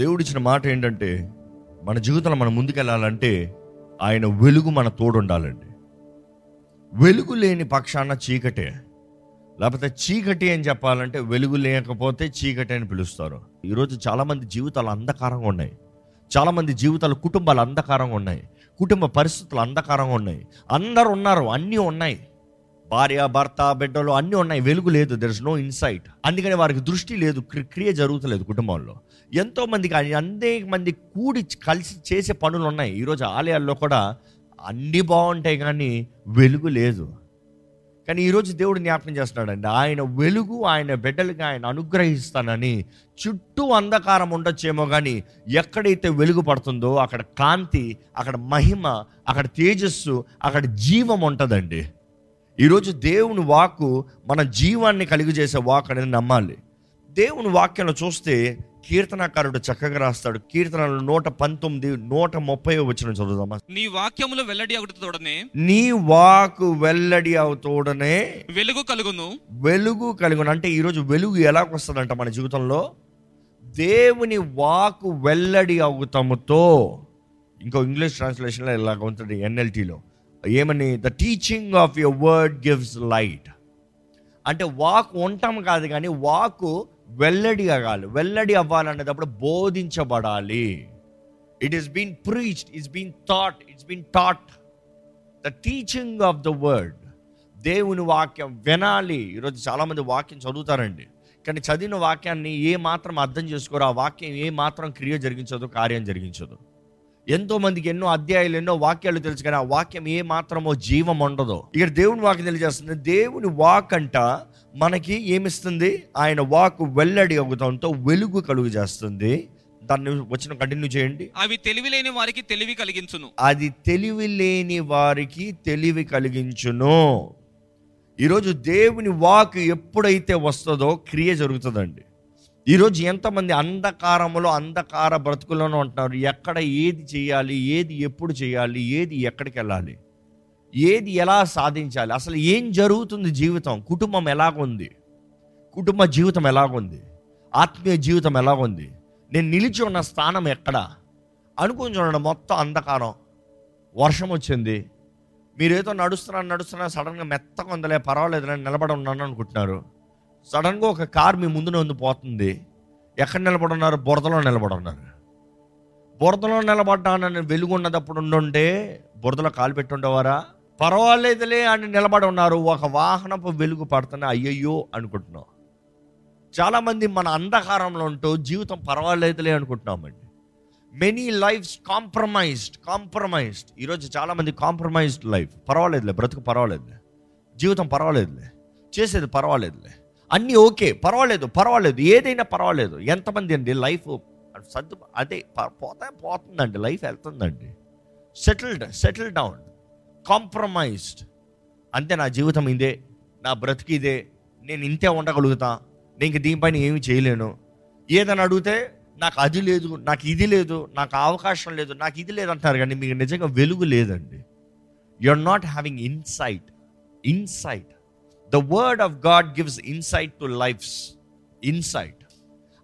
దేవుడిచ్చిన మాట ఏంటంటే, మన జీవితంలో మనం ముందుకెళ్ళాలంటే ఆయన వెలుగు మన తోడు ఉండాలండి. వెలుగు లేని పక్షాన చీకటే, లేకపోతే చీకటి అని చెప్పాలంటే వెలుగు లేకపోతే చీకటి అని పిలుస్తారు. ఈరోజు చాలామంది జీవితాలు అంధకారంగా ఉన్నాయి, చాలామంది జీవితాలు కుటుంబాలు అంధకారంగా ఉన్నాయి, కుటుంబ పరిస్థితులు అంధకారంగా ఉన్నాయి. అందరు ఉన్నారు, అన్నీ ఉన్నాయి, భార్య భర్త బిడ్డలు అన్నీ ఉన్నాయి, వెలుగు లేదు, దెర్ ఇస్ నో ఇన్సైట్. అందుకని వారికి దృష్టి లేదు, క్రియ జరుగుతలేదు కుటుంబాల్లో. ఎంతోమందికి అనేక మంది కూడి కలిసి చేసే పనులు ఉన్నాయి. ఈరోజు ఆలయాల్లో కూడా అన్నీ బాగుంటాయి కానీ వెలుగు లేదు. కానీ ఈరోజు దేవుడు జ్ఞాపకం చేస్తున్నాడండి, ఆయన వెలుగు ఆయన బిడ్డలుగా ఆయన అనుగ్రహిస్తానని. చుట్టూ అంధకారం ఉండొచ్చేమో కానీ ఎక్కడైతే వెలుగు పడుతుందో అక్కడ కాంతి, అక్కడ మహిమ, అక్కడ తేజస్సు, అక్కడ జీవం ఉంటుందండి. ఈరోజు దేవుని వాక్కు మన జీవాన్ని కలిగజేసే వాక్ అనేది నమ్మాలి. దేవుని వాక్యంలో చూస్తే కీర్తనకారుడు చక్కగా రాస్తాడు. కీర్తనలు 119 130 చదువుదామా. నీ వాక్యములు వెల్లడి అవుతూడనే, నీ వాక్కు వెల్లడి అవుతూడనే వెలుగు కలుగును. వెలుగు కలుగును అంటే ఈరోజు వెలుగు ఎలా వస్తుందంట మన జీవితంలో, దేవుని వాక్కు వెల్లడి అవుతాముతో. ఇంకో ఇంగ్లీష్ ట్రాన్స్లేషన్లో ఇలాగ ఉంటుంది, ఎన్ఎల్టీలో ఏమని, the teaching of your word gives light. అంటే వాక్ ఉంటాం కాదు కానీ వాకు వెల్లడి అవ్వాలి. వెల్లడి అవ్వాలనేటప్పుడు బోధించబడాలి. It is been preached, it's been thought, it's been taught. The teaching of the word, దేవుని వాక్యం వినాలి. ఈరోజు చాలామంది వాక్యం చదువుతారండి, కానీ చదివిన వాక్యాన్ని ఏ మాత్రం అర్థం చేసుకోరు. ఆ వాక్యం ఏ మాత్రం క్రియ జరిగించదు, కార్యం జరిగించదు. ఎంతోమందికి ఎన్నో అధ్యాయాలు, ఎన్నో వాక్యాలు తెలుసు కానీ ఆ వాక్యం ఏ మాత్రమో జీవం ఉండదు. ఇక్కడ దేవుని వాక్యం తెలియజేస్తుంది, దేవుని వాక్ అంట మనకి ఏమిస్తుంది, ఆయన వాక్ వెల్లడి అవుతాంతో వెలుగు కలుగు చేస్తుంది. దాన్ని వచ్చిన కంటిన్యూ చేయండి. అవి తెలివిలేని వారికి తెలివి కలిగించును. అది తెలివిలేని వారికి తెలివి కలిగించును. ఈరోజు దేవుని వాక్ ఎప్పుడైతే వస్తుందో క్రియ జరుగుతుందండి. ఈరోజు ఎంతమంది అంధకారంలో, అంధకార బ్రతుకుల్లోనూ ఉంటున్నారు. ఎక్కడ ఏది చేయాలి, ఏది ఎప్పుడు చేయాలి, ఏది ఎక్కడికి వెళ్ళాలి, ఏది ఎలా సాధించాలి, అసలు ఏం జరుగుతుంది, జీవితం, కుటుంబం ఎలాగుంది, కుటుంబ జీవితం ఎలాగుంది, ఆత్మీయ జీవితం ఎలాగుంది, నేను నిలిచి ఉన్న స్థానం ఎక్కడ అనుకుని చూడండి. మొత్తం అంధకారం. వర్షం వచ్చింది, మీరేదో నడుస్తున్నా సడన్గా మెత్తగా ఉందలే పర్వాలేదు నేను నిలబడి ఉన్నాను అనుకుంటున్నారు. సడన్గా ఒక కారు మీ ముందునే ఉంది పోతుంది. ఎక్కడ నిలబడున్నారు? బురదలో నిలబడున్నారు. బురదలో నిలబడ్డానని వెలుగు ఉన్నదప్పుడు ఉండుంటే బురదలో కాలు పెట్టుండేవారా? పర్వాలేదులే అని నిలబడి ఉన్నారు. ఒక వాహనపు వెలుగు పడుతున్నా అయ్యయ్యో అనుకుంటున్నాం. చాలామంది మన అంధకారంలో ఉంటూ జీవితం పర్వాలేదులే అనుకుంటున్నామండి. Many lifes compromised. ఈరోజు చాలామంది కాంప్రమైజ్డ్ లైఫ్. పర్వాలేదులే, బ్రతుకు పర్వాలేదులే, జీవితం పర్వాలేదులే, చేసేది పర్వాలేదులే, అన్నీ ఓకే, పర్వాలేదు, ఏదైనా పర్వాలేదు. ఎంతమంది అండి లైఫ్ సర్దు అదే పోతుందండి, లైఫ్ వెళ్తుందండి. Settle down, compromised. అంతే, నా జీవితం ఇదే, నా బ్రతికి ఇదే, నేను ఇంతే ఉండగలుగుతా, నేను ఇంక దీనిపైన ఏమి చేయలేను. ఏదని అడిగితే నాకు అది లేదు, నాకు ఇది లేదు, నాకు అవకాశం లేదు, నాకు ఇది లేదంటారు. కానీ మీకు నిజంగా వెలుగు లేదండి. You're not having insight. The word of God gives insight to life's insight.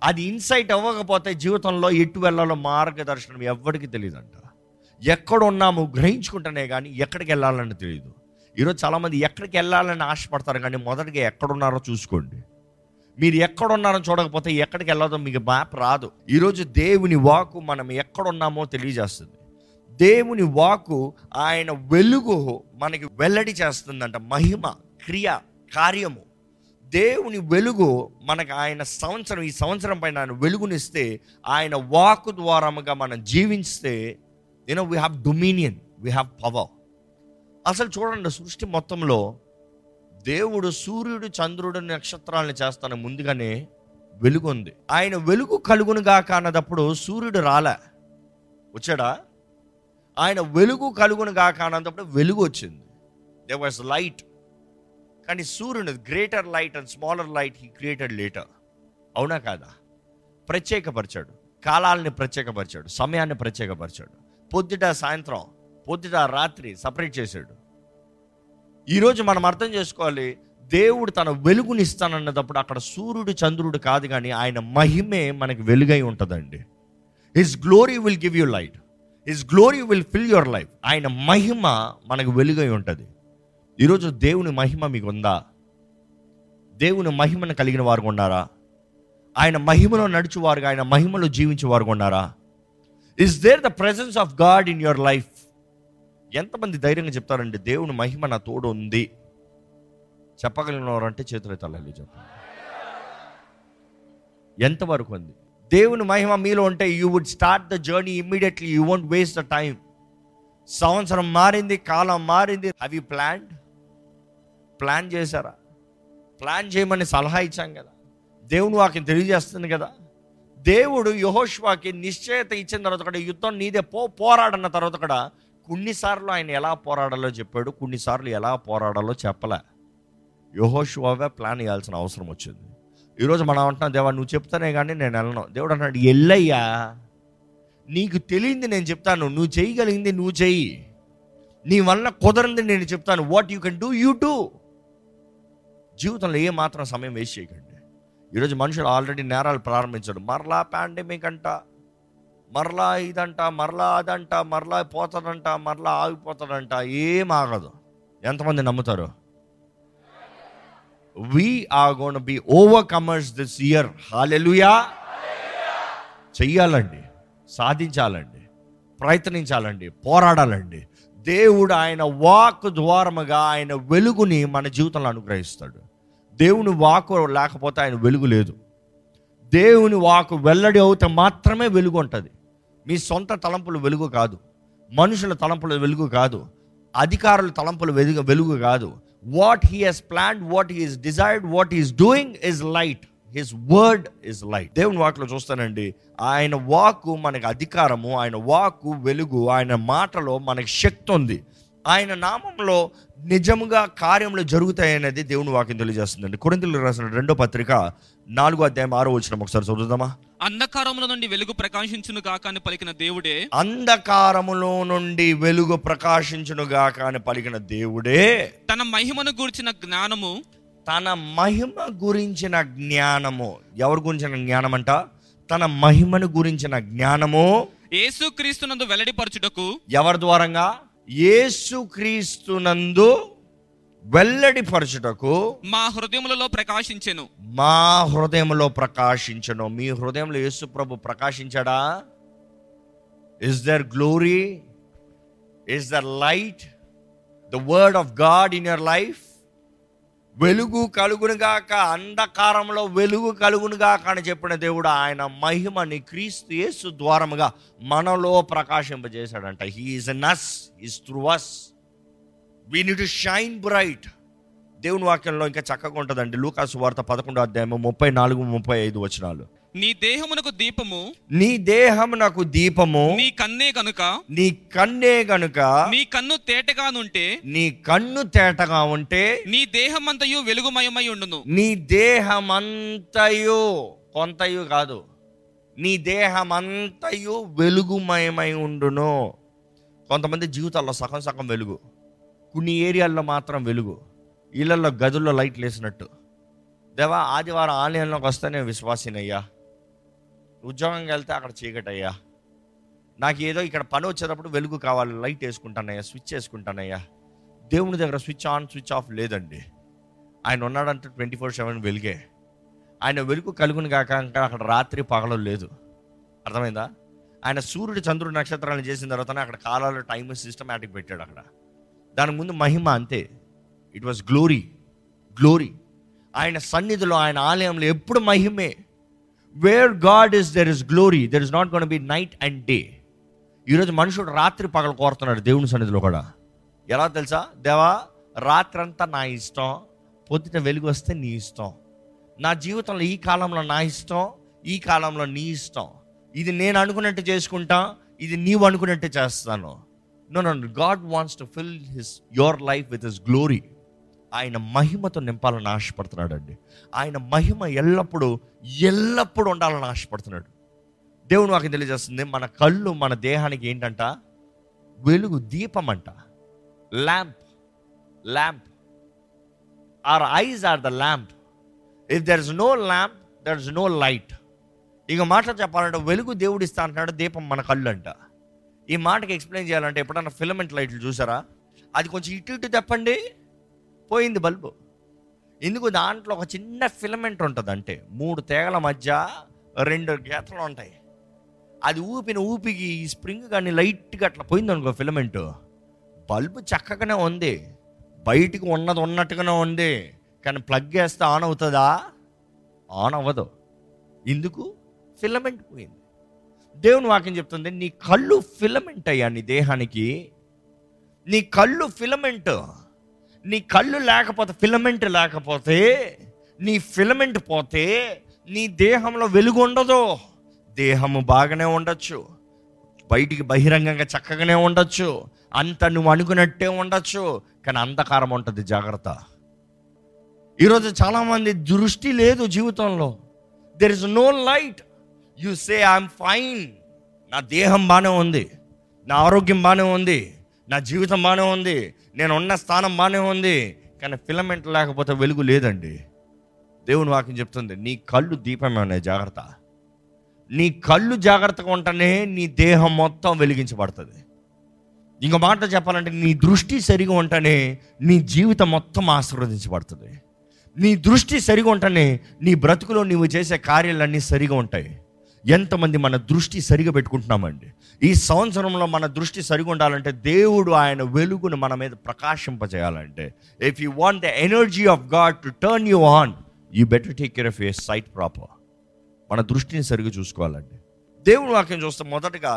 అది ఇన్సైట్ అవ్వకపోతే జీవితంలో ఎటు వెళ్ళాలో మార్గదర్శనం ఎవరికి తెలియదంట. ఎక్కడ ఉన్నామో గ్రహించుకుంటేనే కానీ ఎక్కడికి వెళ్ళాలని తెలియదు. ఈరోజు చాలామంది ఎక్కడికి వెళ్ళాలని ఆశపడతారు కానీ మొదటిగా ఎక్కడున్నారో చూసుకోండి. మీరు ఎక్కడున్నారో చూడకపోతే ఎక్కడికి వెళ్ళాలో మీకు మ్యాప్ రాదు. ఈరోజు దేవుని వాక్కు మనం ఎక్కడున్నామో తెలియజేస్తుంది. దేవుని వాక్కు ఆయన వెలుగు మనకి వెల్లడి చేస్తుందంట. మహిమ, క్రియ, కార్యము. దేవుని వెలుగు మనకు ఆయన ఈ సంవత్సరం పైన ఆయన వెలుగునిస్తే, ఆయన వాక్ ద్వారాగా మనం జీవిస్తే, we have dominion, we have power. అసలు చూడండి, సృష్టి మొత్తంలో దేవుడు సూర్యుడు, చంద్రుడు, నక్షత్రాలను చేస్తాను ముందుగానే వెలుగు ఉంది. ఆయన వెలుగు కలుగునుగా కానప్పుడు సూర్యుడు రాలే, వచ్చాడా? ఆయన వెలుగు కలుగునుగా కానప్పుడు వెలుగు వచ్చింది. There was light. కానీ సూర్యుని greater light and smaller light he created later. అవునా కాదా? ప్రత్యేకపరిచాడు, కాలాలని ప్రత్యేకపరిచాడు, సమయాన్ని ప్రత్యేకపరిచాడు. పొద్దుట సాయంత్రం, పొద్దుట రాత్రి సపరేట్ చేశాడు. ఈరోజు మనం అర్థం చేసుకోవాలి, దేవుడు తన వెలుగునిస్తానన్నప్పుడు అక్కడ సూర్యుడు, చంద్రుడు కాదు కానీ ఆయన మహిమే మనకి వెలుగై ఉంటుందండి. His glory will give you light, his glory will fill your life. ఆయన మహిమ మనకు వెలుగై ఉంటుంది. ఈరోజు దేవుని మహిమ మీకు ఉందా? దేవుని మహిమను కలిగిన వారు ఉన్నారా? ఆయన మహిమలో నడుచువారుగా, ఆయన మహిమలో జీవించేవారు ఉన్నారా? Is there the presence of God in your life? ఎంతమంది ధైర్యంగా చెప్తారంటే దేవుని మహిమ నా తోడు ఉంది? చెప్పగలిగినవారంటే చేతులెత్తాలి. చెప్ప ఎంతవరకు ఉంది? దేవుని మహిమ మీలో ఉంటే you would start the journey immediately. You won't waste the time. సంవత్సరం మారింది, కాలం మారింది. హ్యావ్ యూ ప్లాన్ చేశారా? ప్లాన్ చేయమని సలహా ఇచ్చాం కదా, దేవుని వాకి తెలియజేస్తుంది కదా. దేవుడు యెహోషువాకి నిశ్చయత ఇచ్చిన తర్వాత కూడా యుద్ధం నీదే, పోరాడన్న తర్వాత కూడా కొన్నిసార్లు ఆయన ఎలా పోరాడాలో చెప్పాడు, కొన్నిసార్లు ఎలా పోరాడాలో చెప్పలే. యెహోషువా ప్లాన్ చేయాల్సిన అవసరం వచ్చింది. ఈరోజు మనం అంటున్నాం, దేవుడు నువ్వు చెప్తానే కానీ నేను వెళ్ళను. దేవుడు అన్నాడు, ఎల్లయ్యా నీకు తెలియంది నేను చెప్తాను, నువ్వు చేయగలిగింది నువ్వు చెయ్యి, నీ వల్ల కుదరంది నేను చెప్తాను. What you can do you do. జీవితంలో ఏ మాత్రం సమయం వేస్ట్ చేయకండి. ఈరోజు మనుషులు ఆల్రెడీ నేరాలు ప్రారంభించారు. మరలా పాండమిక్ అంట, మరలా ఇదంట, మరలా అదంట, మరలా పోతాడంట, మరలా ఆగిపోతాడంట. ఏం ఆగదు. ఎంతమంది నమ్ముతారు? We are going to be overcomers this year. Hallelujah. చెయ్యాలండి, సాధించాలండి, ప్రయత్నించాలండి, పోరాడాలండి. దేవుడు ఆయన వాక్ ద్వారముగా ఆయన వెలుగుని మన జీవితంలో అనుగ్రహిస్తాడు. దేవుని వాకు లేకపోతే ఆయన వెలుగు లేదు. దేవుని వాకు వెల్లడి అవుతే మాత్రమే వెలుగు ఉంటుంది. మీ సొంత తలంపులు వెలుగు కాదు, మనుషుల తలంపులు వెలుగు కాదు, అధికారుల తలంపులు వెలుగు కాదు. What he has planned, what he has desired, what he has doing is light. His word is light. దేవుని వాక్లో చూస్తానండి, ఆయన వాక్కు మనకు అధికారము, ఆయన వాక్కు వెలుగు, ఆయన మాటలో మనకు శక్తి ఉంది. ఆయన నామంలో నిజముగా కార్యములు జరుగుతాయనేది దేవుని వాక్యం తెలియజేస్తుందండి. కొరింథీయులకు రాసిన 2వ అధ్యాయం 6వ వచనం ఒకసారి చదువుదామా? అంధకారములో నుండి వెలుగు ప్రకాశించును గాక అని పలికిన దేవుడే, అంధకారములో నుండి వెలుగు ప్రకాశించును గాక అని పలికిన దేవుడే తన మహిమను గురించిన జ్ఞానము, తన మహిమ గురించిన జ్ఞానము, ఎవరి గురించిన జ్ఞానం అంట? తన మహిమను గురించిన జ్ఞానము యేసుక్రీస్తునందు వెల్లడిపరచుటకు, ఎవరి ద్వారంగా? యేసుక్రీస్తునందు వెల్లడిపరచుటకు మా హృదయములలో ప్రకాశించెను. మా హృదయములో ప్రకాశించెను. మీ హృదయంలో యేసు ప్రభు ప్రకాశించాడా? Is there glory? Is the light the word of God in your life? వెలుగు కలుగునుగాక, అంధకారంలో వెలుగు కలుగునుగాక అని చెప్పిన దేవుడు ఆయన మహిమని క్రీస్తు యేసు ద్వారముగా మనలో ప్రకాశింపజేశాడంట. He is in us, he is through us. We need to shine bright. దేవుని వాక్యంలో ఇంకా చక్కగా ఉంటుందండి. లూకాసువార్త 11:34-35 వచనాలు. నీ దేహమునకు దీపము, నీ దేహమునకు దీపము, నీ కన్నే గనుక, నీ కన్నే గనుక, నీ కన్ను తేటగా ఉంటే, నీ కన్ను తేటగా ఉంటే నీ దేహమంతయు వెలుగుమయమై ఉండును. నీ దేహమంతయు, కొంతయు కాదు, నీ దేహమంతయు వెలుగుమయమై ఉండును. కొంతమంది జీవితాల్లో సగం సగం వెలుగు, కొన్ని ఏరియాల్లో మాత్రం వెలుగు, ఇళ్లలో గదుల్లో లైట్లు వేసినట్టు. దేవా ఆదివారం ఆలయంలోకి వస్తే నేను విశ్వాసినయ్యా, ఉద్యోగంకి వెళ్తే అక్కడ చీకటయ్యా, నాకు ఏదో ఇక్కడ పని వచ్చేటప్పుడు వెలుగు కావాలి, లైట్ వేసుకుంటానయ్యా, స్విచ్ వేసుకుంటానయ్యా. దేవుని దగ్గర స్విచ్ ఆన్ స్విచ్ ఆఫ్ లేదండి. ఆయన ఉన్నాడంటే 24/7 వెలుగే. ఆయన వెలుగు కలుగును కాక అక్కడ రాత్రి పగలు లేదు. అర్థమైందా? ఆయన సూర్యుడు చంద్రుడు నక్షత్రాలను చేసిన తర్వాతనే అక్కడ కాలాలు టైం సిస్టమేటిక్ పెట్టాడు. అక్కడ దాని ముందు మహిమ అంతే. It was glory, glory. ఆయన సన్నిధిలో, ఆయన ఆలయంలో ఎప్పుడు మహిమే. Where God is there is glory, there is not gonna be night and day. ఈరోజు మనుషుడు రాత్రి పగలు కోరుతున్నాడు దేవుని సన్నిధిలో కూడా. ఎలా తెలుసా? దేవా రాత్రి అంతా నా ఇష్టం, పొద్దుట వెలుగు వస్తే నీ ఇష్టం, నా జీవితంలో ఈ కాలంలో నా ఇష్టం, ఈ కాలంలో నీ ఇష్టం, ఇది నేను అనుకున్నట్టు చేసుకుంటా, ఇది నీవు అనుకున్నట్టు చేస్తాను. No no, God wants to fill his your life with his glory. ఆయన మహిమతో నింపాలని ఆశపడుతున్నాడు అండి. ఆయన మహిమ ఎల్లప్పుడూ ఎల్లప్పుడూ ఉండాలని ఆశపడుతున్నాడు. దేవుడు నాకు తెలియజేస్తుంది, మన కళ్ళు మన దేహానికి ఏంటంట? వెలుగు, దీపం అంట, lamp, lamp. Our eyes are the lamp. If there is no lamp there is no light. ఇక మాటలు చెప్పాలంటే వెలుగు దేవుడు ఇస్తా అంటున్నాడు, దీపం మన కళ్ళు అంట. ఈ మాటకి ఎక్స్ప్లెయిన్ చేయాలంటే ఎప్పుడన్నా ఫిలమెంట్ లైట్లు చూసారా, అది కొంచెం ఇటు ఇటు తెప్పండి పోయింది బల్బు. ఎందుకు? దాంట్లో ఒక చిన్న ఫిలమెంట్ ఉంటుంది, అంటే 3 తేగల మధ్య 2 గీతలు ఉంటాయి. అది ఊపిన ఊపికి ఈ స్ప్రింగ్ కానీ లైట్గా అట్లా పోయింది అనుకో ఫిలమెంట్, బల్బు చక్కగానే ఉంది, బయటకు ఉన్నది ఉన్నట్టుగానే ఉంది, కానీ ప్లగ్ వేస్తే ఆన్ అవుతుందా? ఆన్ అవ్వదు. ఎందుకు? ఫిలమెంట్ పోయింది. దేవుని వాక్యం చెప్తుంది, నీ కళ్ళు ఫిలమెంట్ అయ్యా నీ దేహానికి. నీ కళ్ళు ఫిలమెంట్. నీ కళ్ళు లేకపోతే, ఫిలమెంట్ లేకపోతే, నీ ఫిలమెంట్ పోతే నీ దేహంలో వెలుగు ఉండదు. దేహము బాగానే ఉండొచ్చు, బయటికి బహిరంగంగా చక్కగానే ఉండొచ్చు, అంత నువ్వు అనుకున్నట్టే ఉండొచ్చు, కానీ అంధకారం ఉంటుంది. జాగ్రత్త. ఈరోజు చాలామంది దృష్టి లేదు జీవితంలో. There is no light. You say I'm fine, నా దేహం బాగానే ఉంది, నా ఆరోగ్యం బాగానే ఉంది, నా జీవితం బాగానే ఉంది, నేను ఉన్న స్థానం బాగానే ఉంది, కానీ ఫిలమెంట్ లేకపోతే వెలుగు లేదండి. దేవుని వాక్యం చెప్తుంది, నీ కళ్ళు దీపమే ఉన్నాయి, జాగ్రత్త. నీ కళ్ళు జాగ్రత్తగా ఉంటేనే నీ దేహం మొత్తం వెలిగించబడుతుంది. ఇంకో మాట చెప్పాలంటే, నీ దృష్టి సరిగా ఉంటేనే నీ జీవితం మొత్తం ఆశీర్వదించబడుతుంది. నీ దృష్టి సరిగా ఉంటేనే నీ బ్రతుకులో నీవు చేసే కార్యాలన్నీ సరిగా ఉంటాయి. ఎంతమంది మన దృష్టి సరిగా పెట్టుకుంటున్నామండి? ఈ సంవత్సరంలో మన దృష్టి సరిగా ఉండాలంటే దేవుడు ఆయన వెలుగును మన మీద ప్రకాశింపజేయాలంటే, if you want the energy of God to turn you on, you better take care of your sight proper. మన దృష్టిని సరిగా చూసుకోవాలండి. దేవుని వాక్యం చూస్తే మొదటగా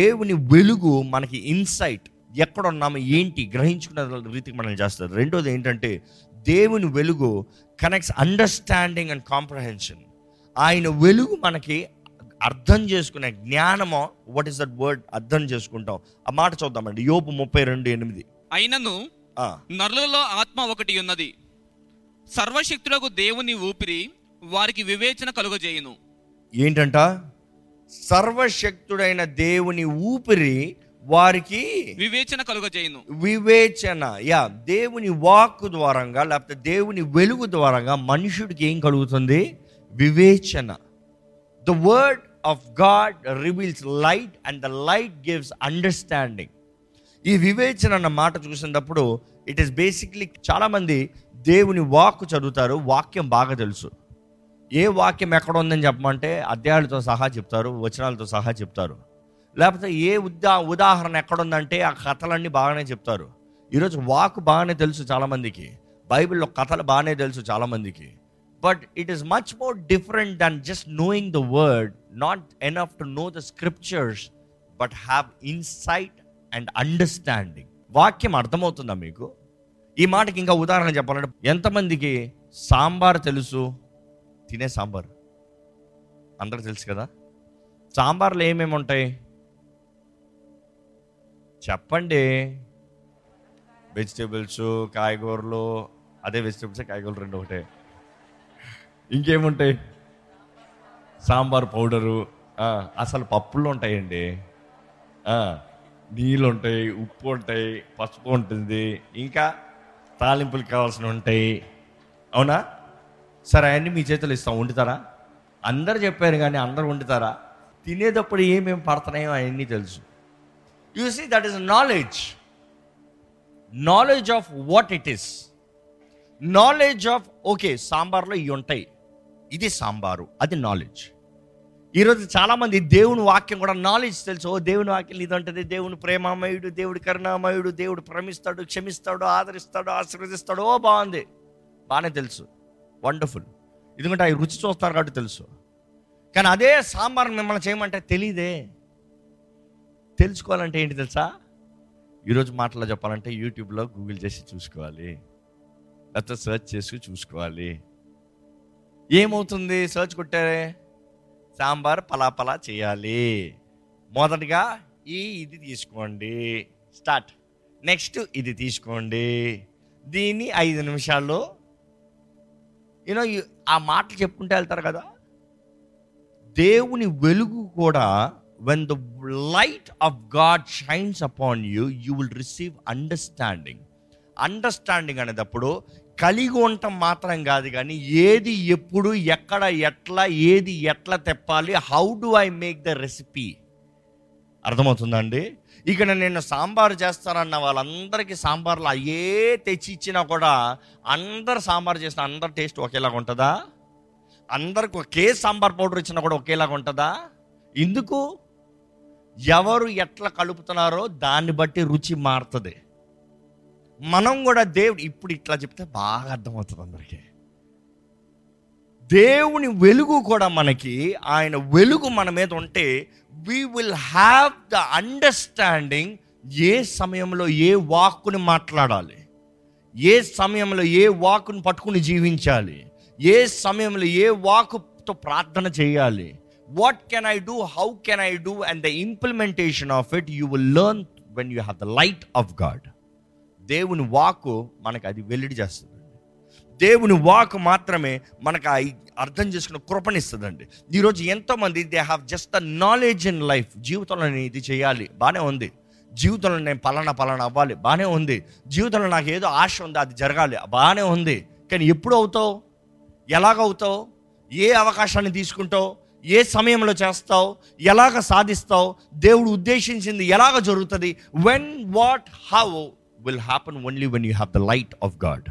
దేవుని వెలుగు మనకి ఇన్సైట్, ఎక్కడ ఉన్నాము ఏంటి గ్రహించుకునే రీతికి మనల్ని చేస్తారు. రెండోది ఏంటంటే, దేవుని వెలుగు కనెక్ట్స్ అండర్స్టాండింగ్ అండ్ కాంప్రహెన్షన్. ఆయన వెలుగు మనకి అర్థం చేసుకునే జ్ఞానమో, వాట్ ఈస్ దట్ వర్డ్, అర్థం చేసుకుంటాం. ఆ మాట చూద్దామండి. యోబు 32:8. అయినను నరులలో ఆత్మ ఒకటి ఉన్నది, సర్వశక్తులకు దేవుని ఊపిరి వారికి వివేచన కలుగజేయును. ఏంటంట? సర్వశక్తుడైన దేవుని ఊపిరి వారికి వివేచన కలుగజేయును. వివేచన, యా, దేవుని వాక్కు ద్వారంగా లేకపోతే దేవుని వెలుగు ద్వారంగా మనుషుడికి ఏం కలుగుతుంది? వివేచన. The word of God reveals light and the light gives understanding. ఈ వివేచన అన్న మాట చూసినప్పుడు ఇట్ ఈస్ బేసిక్లీ, చాలామంది దేవుని వాక్కు చదువుతారు, వాక్యం బాగా తెలుసు, ఏ వాక్యం ఎక్కడ ఉందని చెప్పమంటే అధ్యాయాలతో సహా చెప్తారు, వచనాలతో సహా చెప్తారు, లేకపోతే ఏ ఉదాహరణ ఎక్కడుందంటే ఆ కథలన్నీ బాగానే చెప్తారు. ఈరోజు వాక్ బాగానే తెలుసు చాలామందికి, బైబిల్లో కథలు బాగానే తెలుసు చాలామందికి, but it is much more different than just knowing the word. Not enough to know the scriptures, but have insight and understanding. వాక్యం అర్థమవుతుందా మీకు? ఈ మాటకి ఇంకా ఉదాహరణ చెప్పాలంటే, ఎంతమందికి సాంబార్ తెలుసు? తినే సాంబార్ అందరికి తెలుసు కదా. సాంబార్లో ఏమేమి ఉంటాయి చెప్పండి? వెజిటేబుల్స్, కాయగూరలు, అదే వెజిటేబుల్స్ కాయగూరలు రెండు ఒకటే, ఇంకేముంటాయి? సాంబార్ పౌడరు, అసలు పప్పులు ఉంటాయండి, నీళ్ళు ఉంటాయి, ఉప్పు ఉంటాయి, పసుపు ఉంటుంది, ఇంకా తాలింపులు కావాల్సినవి ఉంటాయి. అవునా? సరే, అవన్నీ మీ చేతులు ఇస్తాం, వండుతారా? అందరు చెప్పారు కానీ అందరు వండుతారా? తినేటప్పుడు ఏమేమి పడుతున్నాయో అవన్నీ తెలుసు. You see, that is knowledge. Knowledge of what it is. Knowledge of okay, సాంబార్లో ఇవి ఉంటాయి, ఇది సాంబారు, అది నాలెడ్జ్. ఈరోజు చాలామంది దేవుని వాక్యం కూడా నాలెడ్జ్ తెలుసు. ఓ, దేవుని వాక్యం ఇది ఉంటుంది, దేవుని ప్రేమామయుడు, దేవుడు కరుణామయుడు, దేవుడు ప్రేమిస్తాడు, క్షమిస్తాడు, ఆదరిస్తాడు, ఆశీర్వదిస్తాడు, ఓ బాగుంది, బాగానే తెలుసు, వండర్ఫుల్, ఎందుకంటే అవి రుచి చూస్తారు కాబట్టి తెలుసు. కానీ అదే సాంబార్ మిమ్మల్ని చేయమంటే తెలియదే. తెలుసుకోవాలంటే ఏంటి తెలుసా? ఈరోజు మాటల్లో చెప్పాలంటే యూట్యూబ్లో గూగుల్ చేసి చూసుకోవాలి, లేకపోతే సెర్చ్ చేసి చూసుకోవాలి. ఏమవుతుంది? సెర్చ్ కొట్టారే సాంబార్ పలాపలా చేయాలి, మొదటగా ఇది తీసుకోండి, స్టార్ట్, నెక్స్ట్ ఇది తీసుకోండి, దీన్ని 5 నిమిషాల్లో యూనో, ఆ మాటలు చెప్పుకుంటే వెళ్తారు కదా. దేవుని వెలుగు కూడా, when the light of God shines upon you, you will receive understanding. Understanding అనేటప్పుడు కలిగి ఉండటం మాత్రం కాదు, కానీ ఏది ఎప్పుడు ఎక్కడ ఎట్లా ఏది ఎట్లా తెప్పాలి, how do I make the recipe, అర్థమవుతుందండి. ఇక్కడ నేను సాంబారు చేస్తానన్న వాళ్ళందరికీ సాంబార్లు అయ్యే తెచ్చి ఇచ్చినా కూడా అందరు సాంబార్ చేసిన అందరు టేస్ట్ ఒకేలాగా ఉంటుందా? అందరికి ఒకే సాంబార్ పౌడర్ ఇచ్చినా కూడా ఒకేలాగా ఉంటుందా? ఎందుకు? ఎవరు ఎట్లా కలుపుతున్నారో దాన్ని బట్టి రుచి మారుతుంది. మనం కూడా దేవుడు ఇప్పుడు ఇట్లా చెప్తే బాగా అర్థమవుతుంది అందరికీ. దేవుని వెలుగు కూడా మనకి, ఆయన వెలుగు మన మీద ఉంటే we will have the understanding ఏ సమయంలో ఏ వాక్కుని మాట్లాడాలి, ఏ సమయంలో ఏ వాక్కుని పట్టుకుని జీవించాలి, ఏ సమయంలో ఏ వాక్కుతో ప్రార్థన చేయాలి. what can I do, how can I do, and the implementation of it you will learn when you have the light of God. దేవుని వాక్కు మనకు అది వెల్లడి చేస్తుంది. దేవుని వాక్ మాత్రమే మనకు అర్థం చేసుకున్న కృపణిస్తుందండి. ఈరోజు ఎంతోమంది they have just the knowledge in life. జీవితంలో నేను ఇది చేయాలి, బాగానే ఉంది. జీవితంలో నేను పలానా అవ్వాలి, బాగానే ఉంది. జీవితంలో నాకు ఏదో ఆశ ఉంది, అది జరగాలి, బాగానే ఉంది. కానీ ఎప్పుడు అవుతావు, ఎలాగవుతావు, ఏ అవకాశాన్ని తీసుకుంటావు, ఏ సమయంలో చేస్తావు, ఎలాగ సాధిస్తావు, దేవుడు ఉద్దేశించింది ఎలాగ జరుగుతుంది, when, what, how will happen only when you have the light of God.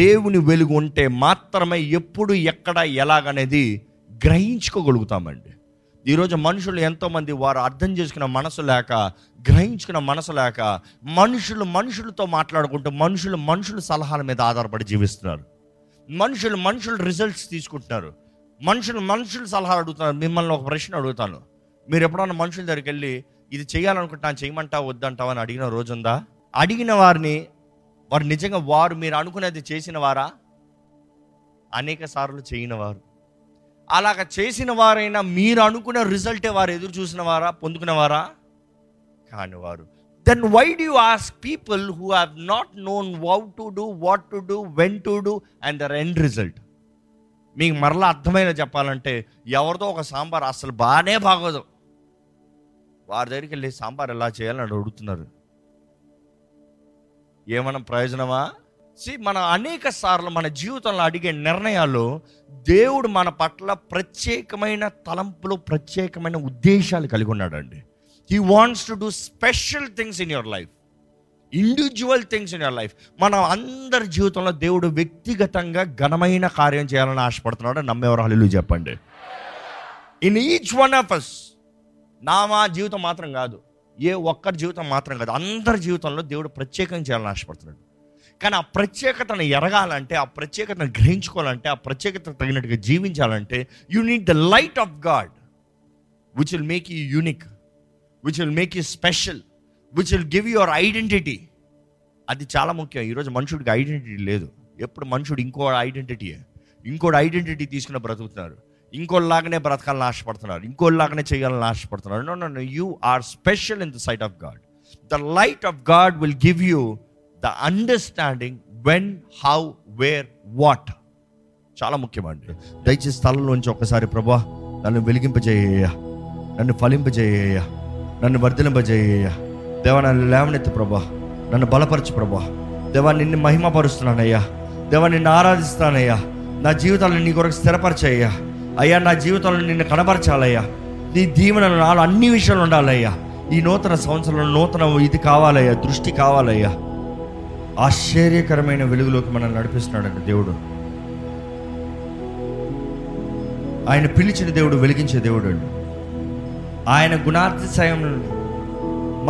దేవుని వెలుగు ఉంటే మాత్రమే ఎప్పుడు ఎక్కడ ఎలాగనేది గ్రహించుకోగలుగుతామండి. ఈరోజు మనుషులు ఎంతోమంది వారు అర్థం చేసుకున్న మనసు లేక, గ్రహించుకున్న మనసు లేక మనుషులతో మాట్లాడుకుంటూ మనుషుల సలహాల మీద ఆధారపడి జీవిస్తున్నారు. మనుషుల రిజల్ట్స్ తీసుకుంటున్నారు. మనుషుల సలహాలు అడుగుతున్నారు. మిమ్మల్ని ఒక ప్రశ్న అడుగుతాను, మీరు ఎప్పుడన్నా మనుషుల దగ్గరికి వెళ్ళి ఇది చేయాలనుకుంటున్నాను, చేయమంటా వద్దంటావా అని అడిగిన రోజుందా? అడిగిన వారిని వారు నిజంగా మీరు అనుకునేది చేసిన వారా? అనేక సార్లు చేయనివారు. అలాగ చేసిన వారైనా మీరు అనుకున్న రిజల్టే వారు ఎదురు చూసిన వారా, పొందుకునేవారా? కానివారు. Then why do you ask people who have not known how to do, what to do, when to do and their end result. మీకు మరలా అర్థమైన చెప్పాలంటే, ఎవరితో ఒక సాంబార్ అసలు బాగోదు, వారి దగ్గరికి వెళ్ళి సాంబార్ ఎలా చేయాలని అడుగుతున్నారు. ఏమన్నా ప్రయోజనమా? మన అనేక సార్లు మన జీవితంలో అడిగే నిర్ణయాలు దేవుడు మన పట్ల ప్రత్యేకమైన తలంపులు, ప్రత్యేకమైన ఉద్దేశాలు కలిగి ఉన్నాడండి. He wants to do special things in your life, individual things in your life. మనం అందరి జీవితంలో దేవుడు వ్యక్తిగతంగా ఘనమైన కార్యం చేయాలని ఆశపడుతున్నాడు. నమ్మేవారు హల్లెలూయా చెప్పండి. In each one of us, మా జీవితం మాత్రం కాదు, ఏ ఒక్కరి జీవితం మాత్రం కాదు, అందరి జీవితంలో దేవుడు ప్రత్యేకం చేయాలని ఆశపడుతున్నాడు. కానీ ఆ ప్రత్యేకతను ఎరగాలంటే, ఆ ప్రత్యేకతను గ్రహించుకోవాలంటే, ఆ ప్రత్యేకత తగినట్టుగా జీవించాలంటే you need the light of God which will make you unique, which will make you special, which will give your identity. అది చాలా ముఖ్యం. ఈరోజు మనుషుడికి ఐడెంటిటీ లేదు. ఎప్పుడు మనుషుడు ఇంకో ఐడెంటిటీ తీసుకుని బ్రతుకుతున్నారు. ఇంకోలాగానే బ్రతకాలని ఆశపడుతున్నారు, ఇంకోలాగానే చేయాలని ఆశపడుతున్నారు. No no no, you are special in the sight of God. The light of God will give you the understanding when, how, where, what. చాలా ముఖ్యమండి. దయచేసి స్థలంలోంచి ఒకసారి, ప్రభా నన్ను వెలిగింపజేయ, నన్ను ఫలింపజేయ, నన్ను వర్ధలింపజేయ, దేవా నన్ను లేవనెత్తు ప్రభా, నన్ను బలపరచు ప్రభా, దేవా నిన్ను మహిమపరుస్తున్నానయ్యా, దేవా నిన్ను ఆరాధిస్తానయ్యా, నా జీవితాలను నీ కొరకు స్థిరపరచయ్యా, అయ్యా నా జీవితంలో నిన్ను కనబరచాలయ్యా, నీ దీవెనలు నాలో అన్ని విషయాలు ఉండాలయ్యా, ఈ నూతన సంవత్సరంలో నూతన ఇది కావాలయ్యా, దృష్టి కావాలయ్యా. ఆశ్చర్యకరమైన వెలుగులోకి మనల్ని నడిపిస్తున్నాడండి దేవుడు. ఆయన పిలిచిన దేవుడు, వెలిగించే దేవుడు అండి. ఆయన గుణాతిశయం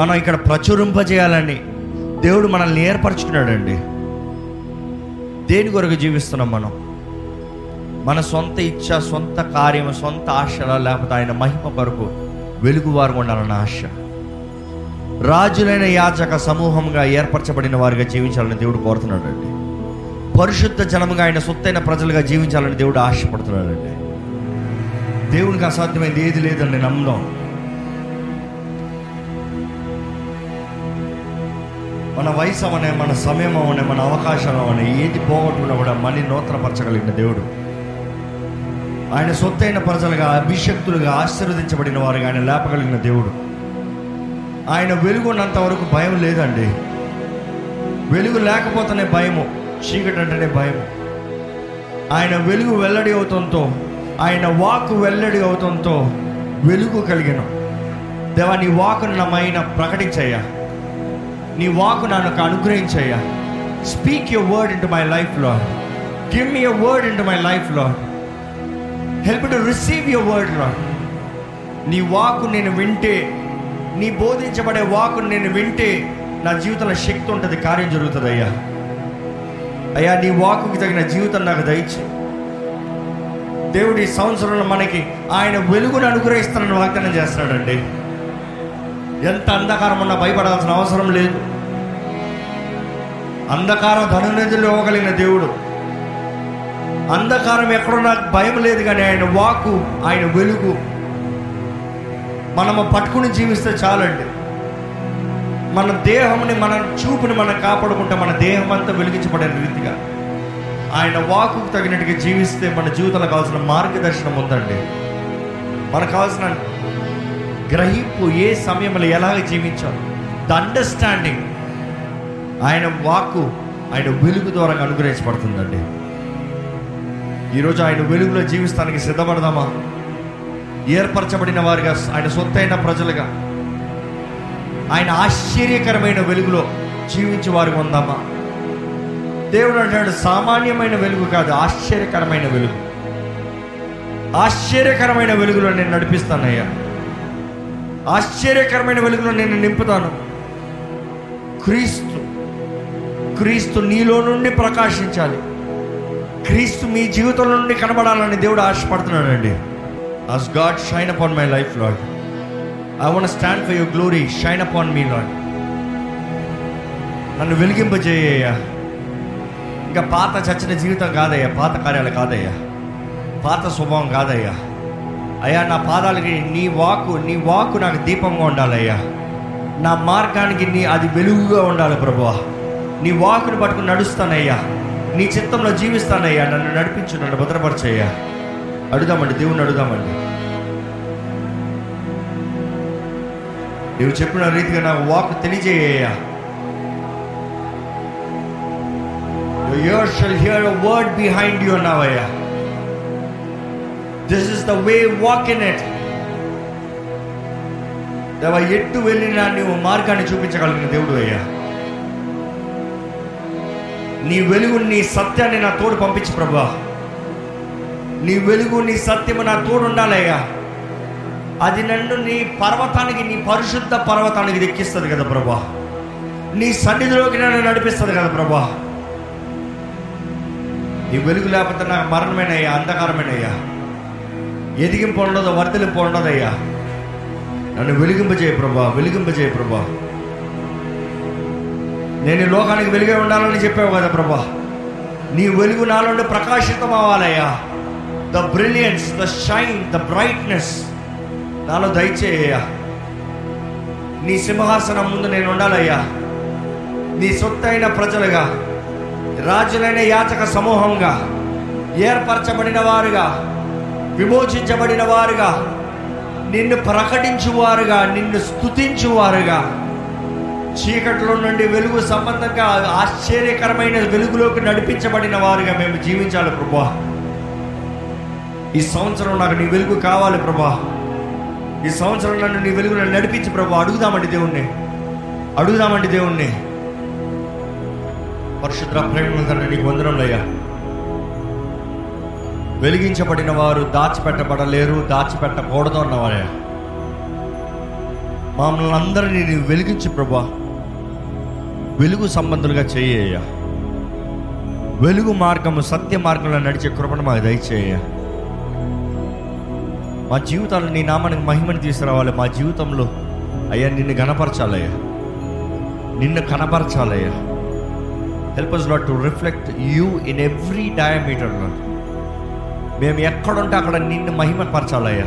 మనం ఇక్కడ ప్రచురింపజేయాలని దేవుడు మనల్ని ఏర్పరచుకున్నాడండి. దేని కొరకు జీవిస్తున్నాం మనం? మన సొంత ఇచ్ఛ, సొంత కార్యం, సొంత ఆశల, లేకపోతే ఆయన మహిమ కొరకు వెలుగువారు ఉండాలన్న ఆశ. రాజులైన యాజక సమూహంగా ఏర్పరచబడిన వారిగా జీవించాలని దేవుడు కోరుతున్నాడండి. పరిశుద్ధ జనముగా, ఆయన సొత్తైన ప్రజలుగా జీవించాలని దేవుడు ఆశపడుతున్నాడండి. దేవునికి అసాధ్యమైంది ఏది లేదండి. నమ్ముదాం. మన వయసు అవనే, మన సమయం అవనే, మన అవకాశాలు అవనే, ఏది పోగొట్టుకున్నా కూడా మళ్ళీ నూతనపరచగలిగిన దేవుడు, ఆయన సొత్తైన ప్రజలుగా, అభిషక్తులుగా, ఆశీర్వదించబడిన వారుగా ఆయన లేపగలిగిన దేవుడు. ఆయన వెలుగున్నంత వరకు భయం లేదండి. వెలుగు లేకపోతేనే భయము. చీకటి అంటేనే భయం. ఆయన వెలుగు వెల్లడి అవుతంతో, ఆయన వాక్ వెల్లడి అవుతంతో వెలుగు కలిగిన దేవా, నీ వాకును నా మైనా ప్రకటించయ్యా, నీ వాకు నాకు అనుగ్రహించయ్యా. Speak your word into my life Lord, give me your word into my life Lord, help to receive your word Lord. నీ వాకు నేను వింటే, నీ బోధించబడే వాకును నేను వింటే నా జీవితంలో శక్తి ఉంటుంది, కార్యం జరుగుతుంది. అయ్యా నీ వాకుకి తగిన జీవితం నాకు దయచే దేవుడు. ఈ సంవత్సరంలో మనకి ఆయన వెలుగును అనుగ్రహిస్తానని వాగ్దానం చేస్తున్నాడండి. ఎంత అంధకారం ఉన్నా భయపడాల్సిన అవసరం లేదు. అంధకారం ధనునిధులు ఇవ్వగలిగిన దేవుడు. అంధకారం ఎక్కడున్నా భయం లేదు, కానీ ఆయన వాకు, ఆయన వెలుగు మనము పట్టుకుని జీవిస్తే చాలండి. మన దేహంని, మన చూపుని మనం కాపాడుకుంటే మన దేహం అంతా వెలిగించబడే రీతిగా ఆయన వాకుకు తగినట్టుగా జీవిస్తే మన జీవితంలో కావాల్సిన మార్గదర్శనం ఉందండి. మనకు కావాల్సిన గ్రహింపు, ఏ సమయంలో ఎలాగ జీవించాలి, ద అండర్స్టాండింగ్ ఆయన వాక్కు, ఆయన వెలుగు ద్వారా అనుగ్రహించబడుతుందండి. ఈరోజు ఆయన వెలుగులో జీవిస్తానికి సిద్ధపడదామా? ఏర్పరచబడిన వారిగా, ఆయన సొంతైన ప్రజలుగా, ఆయన ఆశ్చర్యకరమైన వెలుగులో జీవించే వారు ఉందామా? దేవుడు అంటాడు, సామాన్యమైన వెలుగు కాదు, ఆశ్చర్యకరమైన వెలుగు. ఆశ్చర్యకరమైన వెలుగులో నేను నడిపిస్తానయ్యా, ఆశ్చర్యకరమైన వెలుగులో నేను నింపుతాను. క్రీస్తు, క్రీస్తు నీలో నుండి ప్రకాశించాలి, క్రీస్తు మీ జీవితంలో నుండి కనబడాలని దేవుడు ఆశపడుతున్నాడు అండి. As God shine upon my life, Lord, I want to stand for your glory. Shine upon me, Lord. నన్ను వెలిగింపజేయ్యా. ఇంకా పాత చచ్చిన జీవితం కాదయ్యా, పాత కార్యాలు కాదయ్యా, పాత స్వభావం కాదయ్యా. అయ్యా నా పాదాలకి నీ వాకు, నీ వాకు నాకు దీపంగా ఉండాలయ్యా. నా మార్గానికి నీ అది వెలుగుగా ఉండాలి ప్రభువా. నీ వాకుని పట్టుకుని నడుస్తానయ్యా, నీ చిత్తంలో జీవిస్తానయ్యా. నన్ను నడిపించు, నన్ను భద్రపరచయ్యా. అడుగుదామండి, దేవుణ్ణి అడుగుదామండి. నువ్వు చెప్పిన రీతిగా నాకు వాక్ తెలియజేయ్యా. Your ears shall hear a word behind you now, Ayah. This is the way, walk in it. దేవా ఎట్టు వెళ్ళినా నీవు మార్గాన్ని చూపించగలిగిన దేవుడు అయ్యా. నీ వెలుగు, నీ సత్యాన్ని నా తోడు పంపించు ప్రభువా. నీ వెలుగు, నీ సత్యము నా తోడు ఉండాలయ్యా. అది నన్ను నీ పర్వతానికి, నీ పరిశుద్ధ పర్వతానికి దక్కిస్తుంది కదా ప్రభా. నీ సన్నిధిలోకి నన్ను నడిపిస్తుంది కదా ప్రభా. నీ వెలుగు లేకపోతే నాకు మరణమేనయ్యా, అంధకారమేనయ్యా, ఎదిగింపు ఉండదు, వర్ధలింపు ఉండదయ్యా. నన్ను వెలిగింపజేయ ప్రభా, వెలిగింపజేయ ప్రభా. నేను లోకానికి వెలుగే ఉండాలని చెప్పావు కదా ప్రభా. నీ వెలుగు నాలో ప్రకాశితం అవ్వాలయ్యా. The brilliance, the shine, the brightness నాలో దయచేయ్యా. నీ సింహాసనం ముందు నేను ఉండాలయ్యా. నీ సొత్తైన ప్రజలుగా, రాజులైన యాచక సమూహంగా, ఏర్పరచబడిన వారుగా, విమోచించబడిన వారుగా, నిన్ను ప్రకటించువారుగా, నిన్ను స్తుతించువారుగా, చీకట్లో నుండి వెలుగు సంబంధంగా ఆశ్చర్యకరమైన వెలుగులోకి నడిపించబడిన వారుగా మేము జీవించాలి ప్రభువా. ఈ సంవత్సరం నాకు నీ వెలుగు కావాలి ప్రభువా. ఈ సంవత్సరం నన్ను నీ వెలుగు నడిపించి ప్రభు. అడుగుదామండి దేవుణ్ణి, అడుగుదామండి దేవుణ్ణి. పరిశుద్ధ ప్రేమ తండ్రి నీకు వందనములయ్యా. వెలిగించబడిన వారు దాచిపెట్టబడలేరు, దాచిపెట్టకూడదు అన్నవారయ్యా. మమ్మల్ని అందరినీ నీ వెలిగించి ప్రభు, వెలుగు సంబంధులుగా చేయ్యా. వెలుగు మార్గము, సత్య మార్గంలో నడిచే కృపను మాకు దయచేయ్యా. మా జీవితాలు నీ నామానికి మహిమని తీసుకురావాలి. మా జీవితంలో అయ్యా నిన్ను గణపరచాలయ్యా, నిన్ను కనపరచాలయ్యా. Help us Lord to reflect you in every diameter Lord. మేము ఎక్కడుంటే అక్కడ నిన్ను మహిమపరచాలయ్యా.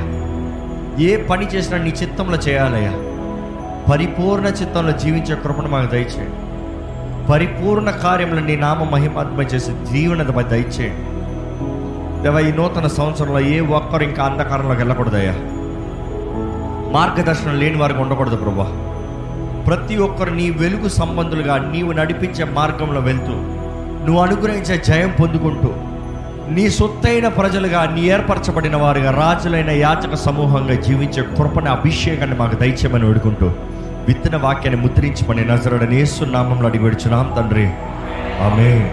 ఏ పని చేసినా నీ చిత్తంలో చేయాలయ్యా. పరిపూర్ణ చిత్తంలో జీవించే కృపను మాకు దయచేయండి. పరిపూర్ణ కార్యంలో నీ నామ మహిమాత్మ చేసే జీవనత మాకు దయచేయండి. దేవా ఈ నూతన సంవత్సరంలో ఏ ఒక్కరు ఇంకా అంధకారంలోకి వెళ్ళకూడదయ్యా. మార్గదర్శనం లేని వారికి ఉండకూడదు ప్రభా. ప్రతి ఒక్కరు నీ వెలుగు సంబంధులుగా నీవు నడిపించే మార్గంలో వెళ్తూ నువ్వు అనుగ్రహించే జయం పొందుకుంటూ నీ సొత్తైన ప్రజలుగా, నీ ఏర్పరచబడిన వారుగా, రాజులైన యాచక సమూహంగా జీవించే కృపను, అభిషేకాన్ని మాకు దయచేయమని వేడుకుంటూ విత్తన వాక్యాన్ని ముద్రించమని నజరేయుడైన యేసు నామములో అడిగి వేడుచున్నాం తండ్రి. ఆమేన్.